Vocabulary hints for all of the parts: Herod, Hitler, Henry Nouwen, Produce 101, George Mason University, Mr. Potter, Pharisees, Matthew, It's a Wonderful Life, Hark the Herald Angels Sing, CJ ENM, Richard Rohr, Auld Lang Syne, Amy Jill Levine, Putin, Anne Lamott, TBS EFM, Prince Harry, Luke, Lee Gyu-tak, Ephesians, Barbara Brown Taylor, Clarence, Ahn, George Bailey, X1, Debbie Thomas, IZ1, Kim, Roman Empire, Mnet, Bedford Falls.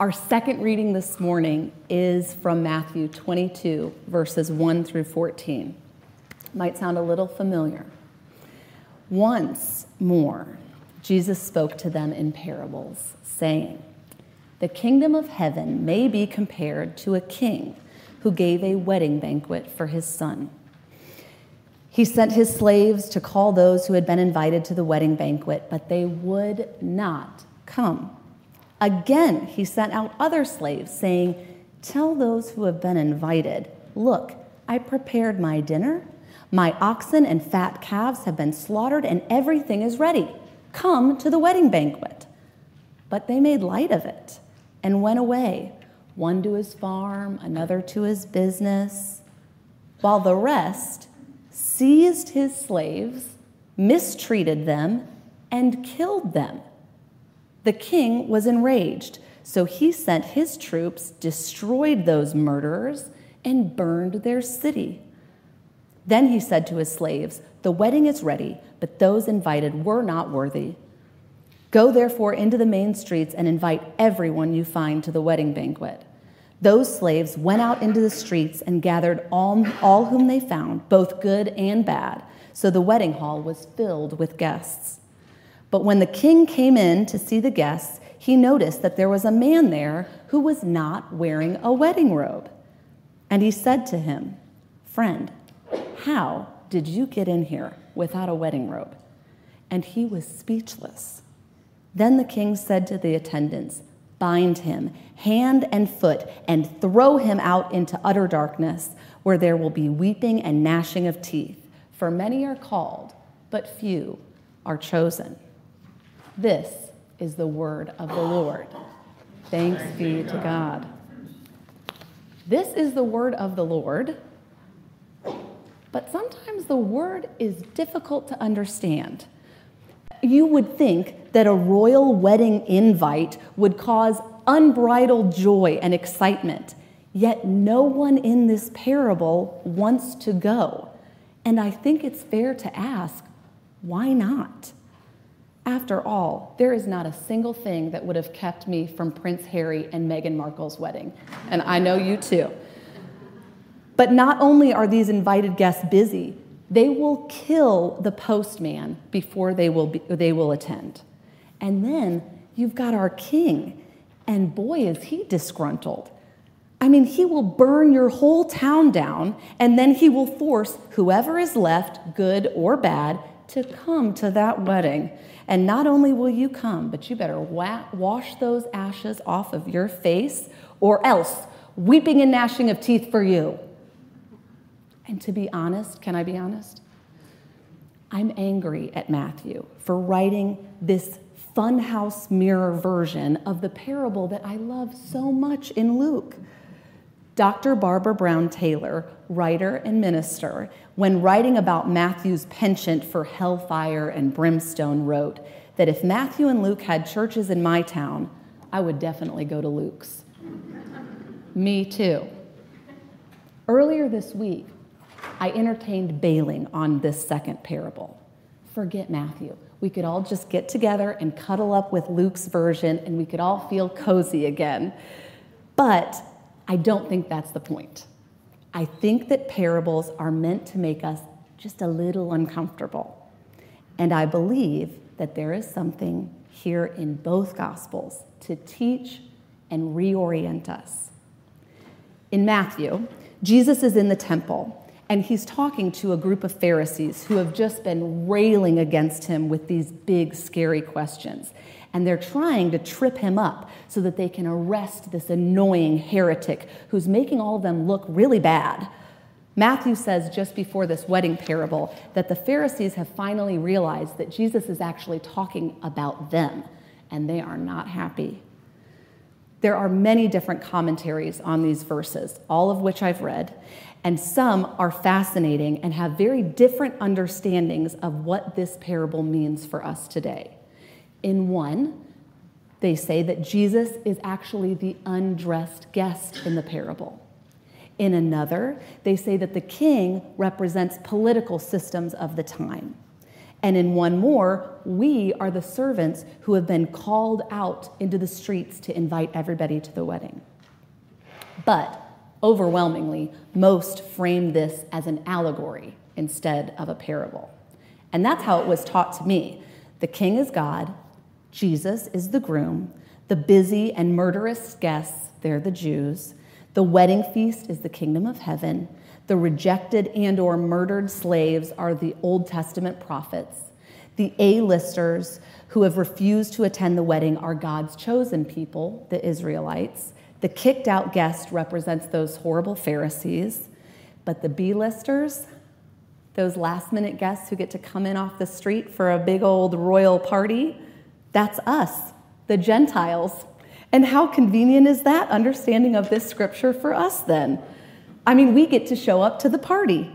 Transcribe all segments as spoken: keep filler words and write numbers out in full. Our second reading this morning is from Matthew twenty-two, verses one through fourteen. Might sound a little familiar. Once more, Jesus spoke to them in parables, saying, "The kingdom of heaven may be compared to a king who gave a wedding banquet for his son. He sent his slaves to call those who had been invited to the wedding banquet, but they would not come. Again, he sent out other slaves, saying, 'Tell those who have been invited, look, I prepared my dinner. My oxen and fat calves have been slaughtered, and everything is ready. Come to the wedding banquet.' But they made light of it and went away, one to his farm, another to his business, while the rest seized his slaves, mistreated them, and killed them. The king was enraged, so he sent his troops, destroyed those murderers, and burned their city. Then he said to his slaves, 'The wedding is ready, but those invited were not worthy. Go therefore into the main streets and invite everyone you find to the wedding banquet.' Those slaves went out into the streets and gathered all, all whom they found, both good and bad. So the wedding hall was filled with guests. But when the king came in to see the guests, he noticed that there was a man there who was not wearing a wedding robe. And he said to him, 'Friend, how did you get in here without a wedding robe?' And he was speechless. Then the king said to the attendants, 'Bind him, hand and foot, and throw him out into utter darkness, where there will be weeping and gnashing of teeth. For many are called, but few are chosen.'" This is the word of the Lord. Thanks be to God. This is the word of the Lord, but sometimes the word is difficult to understand. You would think that a royal wedding invite would cause unbridled joy and excitement, yet no one in this parable wants to go. And I think it's fair to ask, why not? After all, there is not a single thing that would have kept me from Prince Harry and Meghan Markle's wedding, and I know you too. But not only are these invited guests busy, they will kill the postman before they will be, they will attend. And then you've got our king, and boy, is he disgruntled. I mean, he will burn your whole town down, and then he will force whoever is left, good or bad, to come to that wedding. And not only will you come, but you better wa- wash those ashes off of your face, or else weeping and gnashing of teeth for you. And to be honest, can I be honest? I'm angry at Matthew for writing this funhouse mirror version of the parable that I love so much in Luke. Doctor Barbara Brown Taylor, writer and minister, when writing about Matthew's penchant for hellfire and brimstone, wrote that if Matthew and Luke had churches in my town, I would definitely go to Luke's. Me too. Earlier this week, I entertained bailing on this second parable. Forget Matthew. We could all just get together and cuddle up with Luke's version, and we could all feel cozy again. But I don't think that's the point. I think that parables are meant to make us just a little uncomfortable. And I believe that there is something here in both Gospels to teach and reorient us. In Matthew, Jesus is in the temple, and he's talking to a group of Pharisees who have just been railing against him with these big, scary questions. And they're trying to trip him up so that they can arrest this annoying heretic who's making all of them look really bad. Matthew says just before this wedding parable that the Pharisees have finally realized that Jesus is actually talking about them, and they are not happy. There are many different commentaries on these verses, all of which I've read, and some are fascinating and have very different understandings of what this parable means for us today. In one, they say that Jesus is actually the undressed guest in the parable. In another, they say that the king represents political systems of the time. And in one more, we are the servants who have been called out into the streets to invite everybody to the wedding. But overwhelmingly, most frame this as an allegory instead of a parable. And that's how it was taught to me. The king is God, Jesus is the groom, the busy and murderous guests, they're the Jews, the wedding feast is the kingdom of heaven, the rejected and or murdered slaves are the Old Testament prophets, the A-listers who have refused to attend the wedding are God's chosen people, the Israelites, the kicked out guest represents those horrible Pharisees, but the B-listers, those last-minute guests who get to come in off the street for a big old royal party, that's us, the Gentiles. And how convenient is that understanding of this scripture for us then? I mean, we get to show up to the party.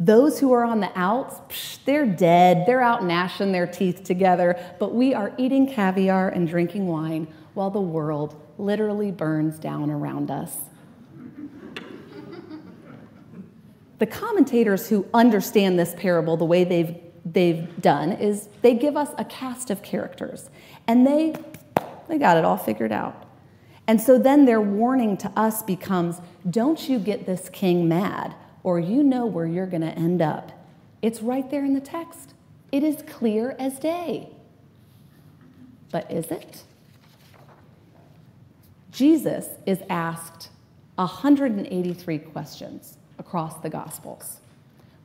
Those who are on the outs, psh, they're dead, they're out gnashing their teeth together, but we are eating caviar and drinking wine while the world literally burns down around us. The commentators who understand this parable the way they've they've done is they give us a cast of characters, and they they got it all figured out. And so then their warning to us becomes, don't you get this king mad, or you know where you're going to end up. It's right there in the text. It is clear as day. But is it? Jesus is asked one hundred eighty-three questions across the Gospels,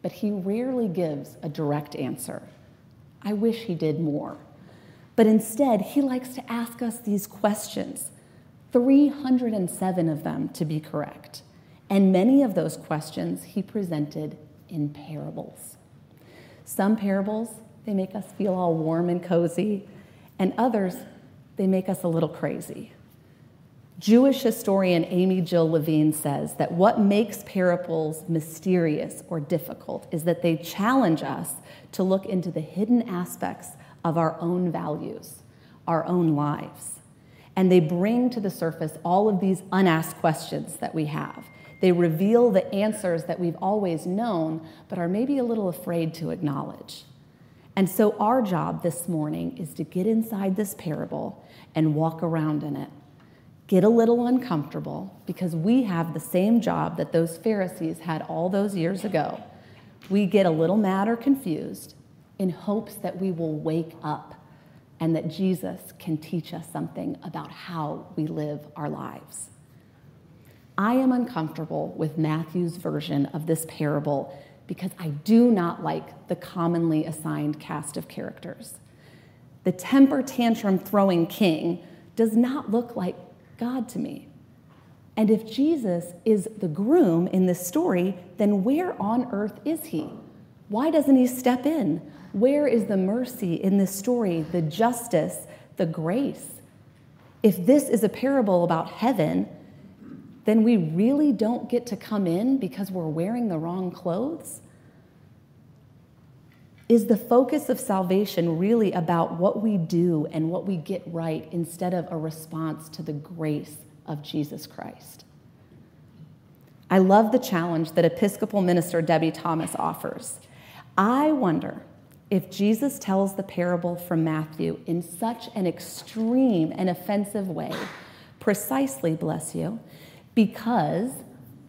but he rarely gives a direct answer. I wish he did more. But instead, he likes to ask us these questions, three hundred seven of them to be correct. And many of those questions he presented in parables. Some parables, they make us feel all warm and cozy, and others, they make us a little crazy. Jewish historian Amy Jill Levine says that what makes parables mysterious or difficult is that they challenge us to look into the hidden aspects of our own values, our own lives. And they bring to the surface all of these unasked questions that we have. They reveal the answers that we've always known, but are maybe a little afraid to acknowledge. And so our job this morning is to get inside this parable and walk around in it. Get a little uncomfortable, because we have the same job that those Pharisees had all those years ago. We get a little mad or confused in hopes that we will wake up and that Jesus can teach us something about how we live our lives. I am uncomfortable with Matthew's version of this parable because I do not like the commonly assigned cast of characters. The temper tantrum throwing king does not look like God to me. And if Jesus is the groom in this story, then where on earth is he? Why doesn't he step in? Where is the mercy in this story, the justice, the grace? If this is a parable about heaven, then we really don't get to come in because we're wearing the wrong clothes? Is the focus of salvation really about what we do and what we get right instead of a response to the grace of Jesus Christ? I love the challenge that Episcopal minister Debbie Thomas offers. I wonder if Jesus tells the parable from Matthew in such an extreme and offensive way, precisely, bless you, because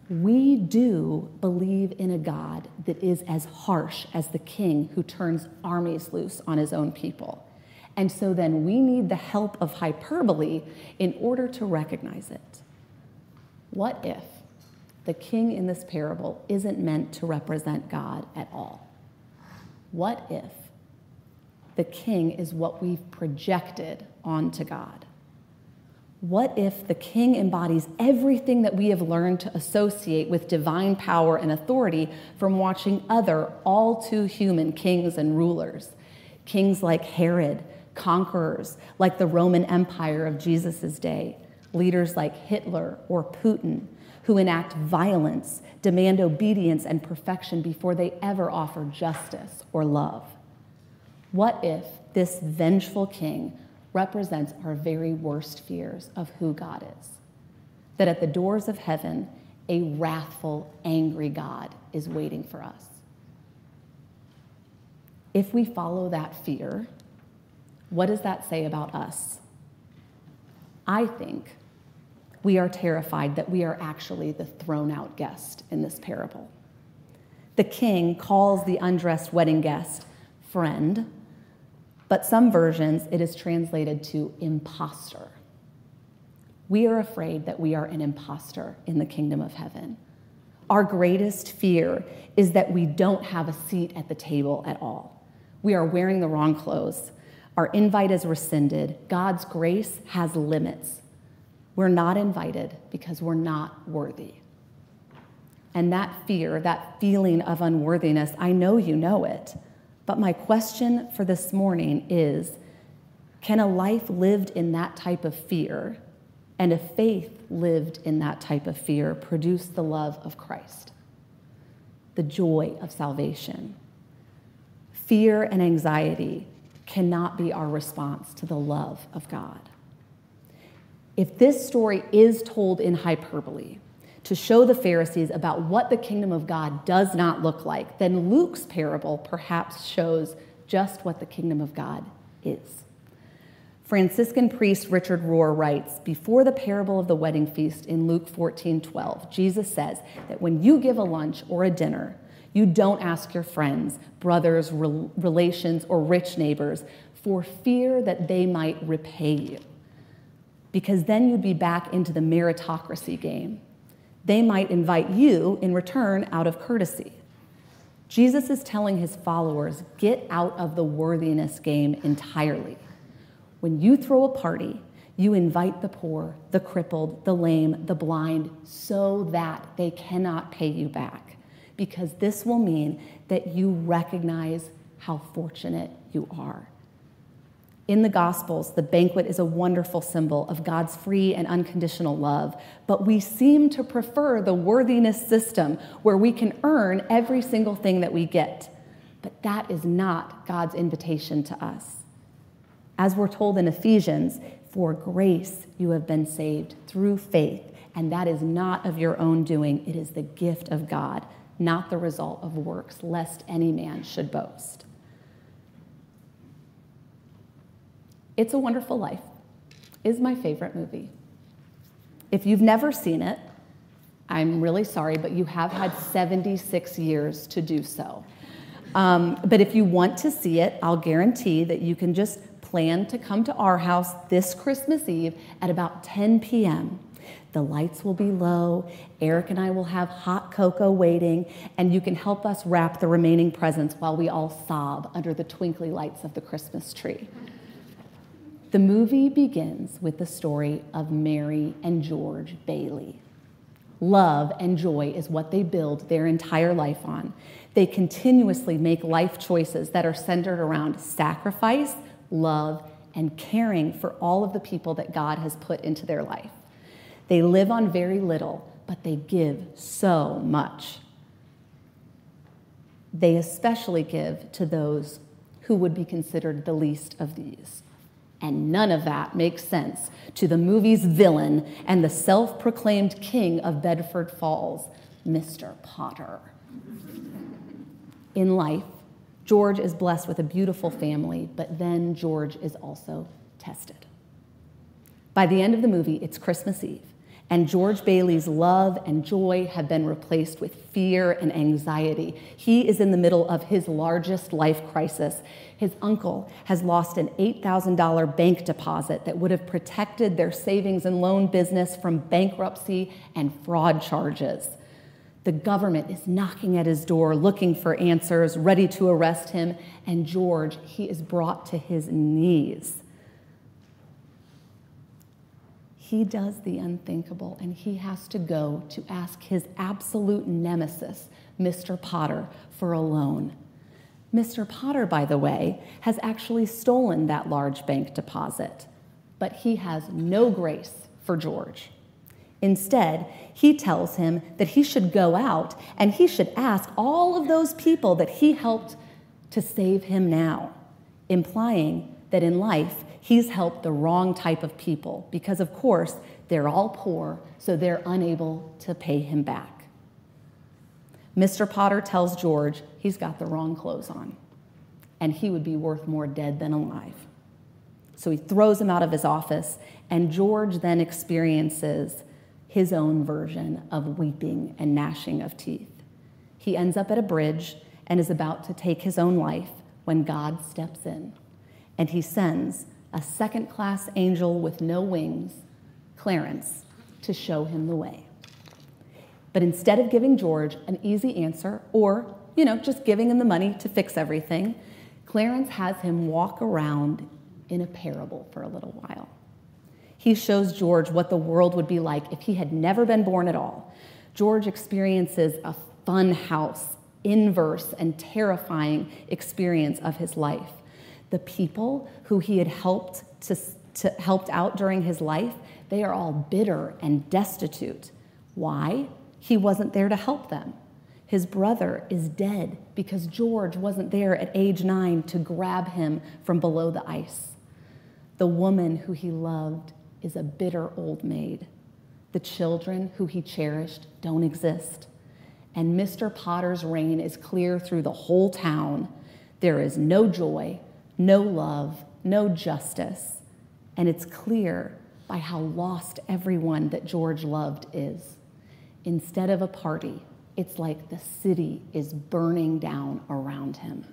we do believe in a God that is as harsh as the king who turns armies loose on his own people. And so then we need the help of hyperbole in order to recognize it. What if the king in this parable isn't meant to represent God at all? What if the king is what we've projected onto God? What if the king embodies everything that we have learned to associate with divine power and authority from watching other all too human kings and rulers? Kings like Herod, conquerors like the Roman Empire of Jesus' day, leaders like Hitler or Putin, who enact violence, demand obedience and perfection before they ever offer justice or love. What if this vengeful king represents our very worst fears of who God is? That at the doors of heaven, a wrathful, angry God is waiting for us. if we follow that fear, what does that say about us? I think we are terrified that we are actually the thrown-out guest in this parable. The king calls the undressed wedding guest friend, but some versions it is translated to imposter. We are afraid that we are an imposter in the kingdom of heaven. Our greatest fear is that we don't have a seat at the table at all. We are wearing the wrong clothes. Our invite is rescinded. God's grace has limits. We're not invited because we're not worthy. And that fear, that feeling of unworthiness, I know you know it. But my question for this morning is, can a life lived in that type of fear and a faith lived in that type of fear produce the love of Christ, the joy of salvation? Fear and anxiety cannot be our response to the love of God. If this story is told in hyperbole to show the Pharisees about what the kingdom of God does not look like, then Luke's parable perhaps shows just what the kingdom of God is. Franciscan priest Richard Rohr writes, before the parable of the wedding feast in Luke fourteen twelve, Jesus says that when you give a lunch or a dinner, you don't ask your friends, brothers, rel- relations, or rich neighbors for fear that they might repay you, because then you'd be back into the meritocracy game. They might invite you in return out of courtesy. Jesus is telling his followers, get out of the worthiness game entirely. When you throw a party, you invite the poor, the crippled, the lame, the blind, so that they cannot pay you back, because this will mean that you recognize how fortunate you are. In the Gospels, the banquet is a wonderful symbol of God's free and unconditional love, but we seem to prefer the worthiness system where we can earn every single thing that we get. But that is not God's invitation to us. As we're told in Ephesians, for grace you have been saved through faith, and that is not of your own doing. It is the gift of God, not the result of works, lest any man should boast. It's a Wonderful Life is my favorite movie. If you've never seen it, I'm really sorry, but you have had seventy-six years to do so. Um, but if you want to see it, I'll guarantee that you can just plan to come to our house this Christmas Eve at about ten p.m. The lights will be low, Eric and I will have hot cocoa waiting, and you can help us wrap the remaining presents while we all sob under the twinkly lights of the Christmas tree. The movie begins with the story of Mary and George Bailey. Love and joy is what they build their entire life on. They continuously make life choices that are centered around sacrifice, love, and caring for all of the people that God has put into their life. They live on very little, but they give so much. They especially give to those who would be considered the least of these. And none of that makes sense to the movie's villain and the self-proclaimed king of Bedford Falls, Mister Potter. In life, George is blessed with a beautiful family, but then George is also tested. By the end of the movie, it's Christmas Eve, and George Bailey's love and joy have been replaced with fear and anxiety. He is in the middle of his largest life crisis. His uncle has lost an eight thousand dollars bank deposit that would have protected their savings and loan business from bankruptcy and fraud charges. The government is knocking at his door, looking for answers, ready to arrest him, and George, he is brought to his knees. He does the unthinkable, and he has to go to ask his absolute nemesis, Mister Potter, for a loan. Mister Potter, by the way, has actually stolen that large bank deposit, but he has no grace for George. Instead, he tells him that he should go out and he should ask all of those people that he helped to save him now, implying that in life, he's helped the wrong type of people because, of course, they're all poor, so they're unable to pay him back. Mister Potter tells George he's got the wrong clothes on. and he would be worth more dead than alive. So he throws him out of his office, and George then experiences his own version of weeping and gnashing of teeth. He ends up at a bridge and is about to take his own life when God steps in, and he sends a second-class angel with no wings, Clarence, to show him the way. But instead of giving George an easy answer or, you know, just giving him the money to fix everything, Clarence has him walk around in a parable for a little while. He shows George what the world would be like if he had never been born at all. George experiences a fun house, inverse and terrifying experience of his life. The people who he had helped to, to helped out during his life, they are all bitter and destitute. Why? He wasn't there to help them. His brother is dead because George wasn't there at age nine to grab him from below the ice. The woman who he loved is a bitter old maid. The children who he cherished don't exist. And Mister Potter's reign is clear through the whole town. There is no joy, no love, no justice. And it's clear by how lost everyone that George loved is. Instead of a party, it's like the city is burning down around him.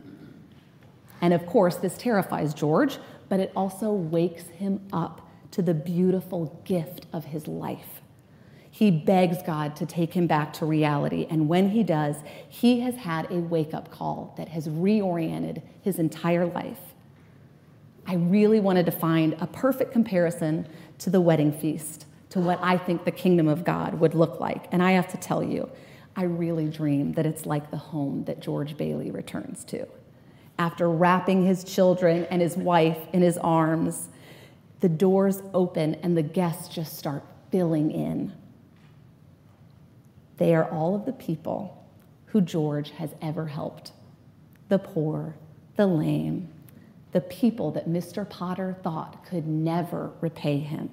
And of course, this terrifies George, but it also wakes him up to the beautiful gift of his life. He begs God to take him back to reality, and when he does, he has had a wake-up call that has reoriented his entire life. I really wanted to find a perfect comparison to the wedding feast, to what I think the kingdom of God would look like, and I have to tell you, I really dream that it's like the home that George Bailey returns to. After wrapping his children and his wife in his arms, the doors open and the guests just start filling in. They are all of the people who George has ever helped. The poor, the lame, the people that Mister Potter thought could never repay him.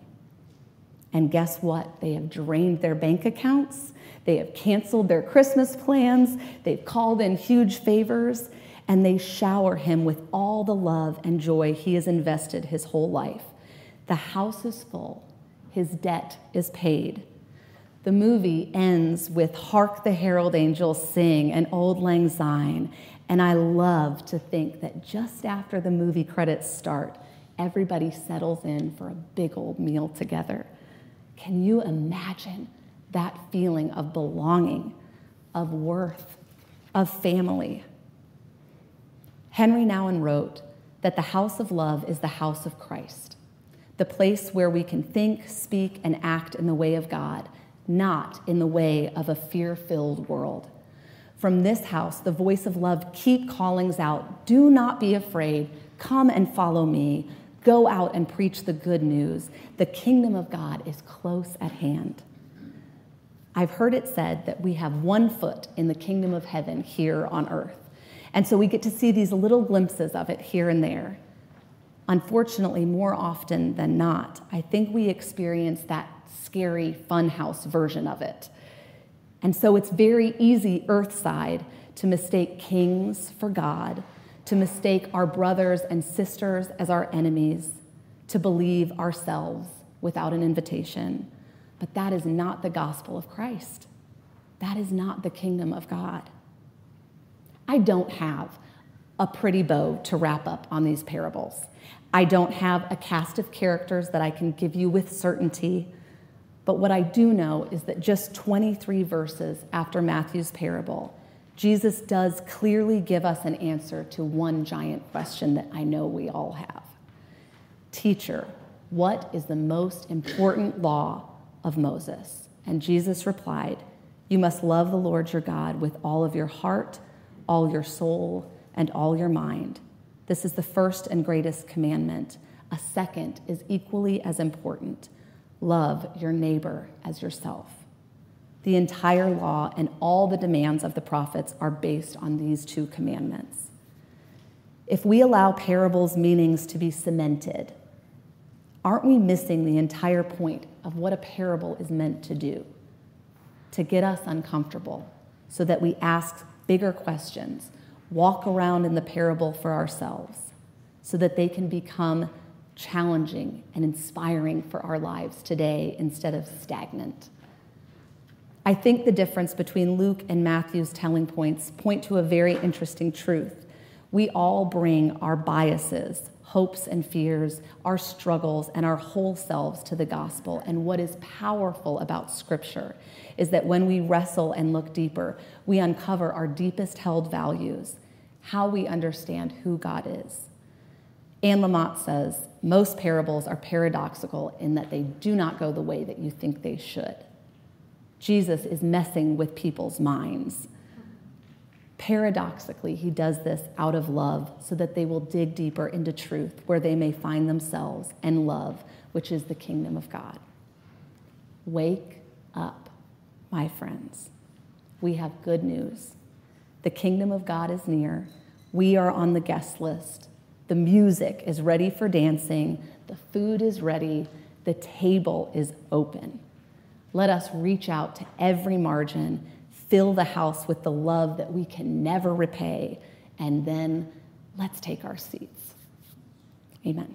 And guess what? They have drained their bank accounts. They have canceled their Christmas plans. They've called in huge favors. And they shower him with all the love and joy he has invested his whole life. The house is full. His debt is paid. The movie ends with Hark the Herald Angels Sing and Auld Lang Syne. And I love to think that just after the movie credits start, everybody settles in for a big old meal together. Can you imagine that feeling of belonging, of worth, of family? Henry Nouwen wrote that the house of love is the house of Christ, the place where we can think, speak, and act in the way of God, not in the way of a fear-filled world. From this house, the voice of love keep callings out, do not be afraid, come and follow me. Go out and preach the good news. The kingdom of God is close at hand. I've heard it said that we have one foot in the kingdom of heaven here on earth. And so we get to see these little glimpses of it here and there. Unfortunately, more often than not, I think we experience that scary funhouse version of it. And so it's very easy earthside to mistake kings for God, to mistake our brothers and sisters as our enemies, to believe ourselves without an invitation. But that is not the gospel of Christ. That is not the kingdom of God. I don't have a pretty bow to wrap up on these parables. I don't have a cast of characters that I can give you with certainty. But what I do know is that just twenty-three verses after Matthew's parable, Jesus does clearly give us an answer to one giant question that I know we all have. Teacher, what is the most important law of Moses? And Jesus replied, you must love the Lord your God with all of your heart, all your soul, and all your mind. This is the first and greatest commandment. A second is equally as important. Love your neighbor as yourself. The entire law and all the demands of the prophets are based on these two commandments. If we allow parables' meanings to be cemented, aren't we missing the entire point of what a parable is meant to do? To get us uncomfortable so that we ask bigger questions. walk around in the parable for ourselves so that they can become challenging and inspiring for our lives today instead of stagnant. I think the difference between Luke and Matthew's telling points point to a very interesting truth. We all bring our biases, hopes and fears, our struggles, and our whole selves to the gospel. And what is powerful about Scripture is that when we wrestle and look deeper, we uncover our deepest held values, how we understand who God is. Anne Lamott says, most parables are paradoxical in that they do not go the way that you think they should. Jesus is messing with people's minds. Paradoxically, he does this out of love so that they will dig deeper into truth where they may find themselves and love, which is the kingdom of God. Wake up, my friends. We have good news. The kingdom of God is near. We are on the guest list. The music is ready for dancing. The food is ready. The table is open. Let us reach out to every margin, fill the house with the love that we can never repay, and then let's take our seats. Amen.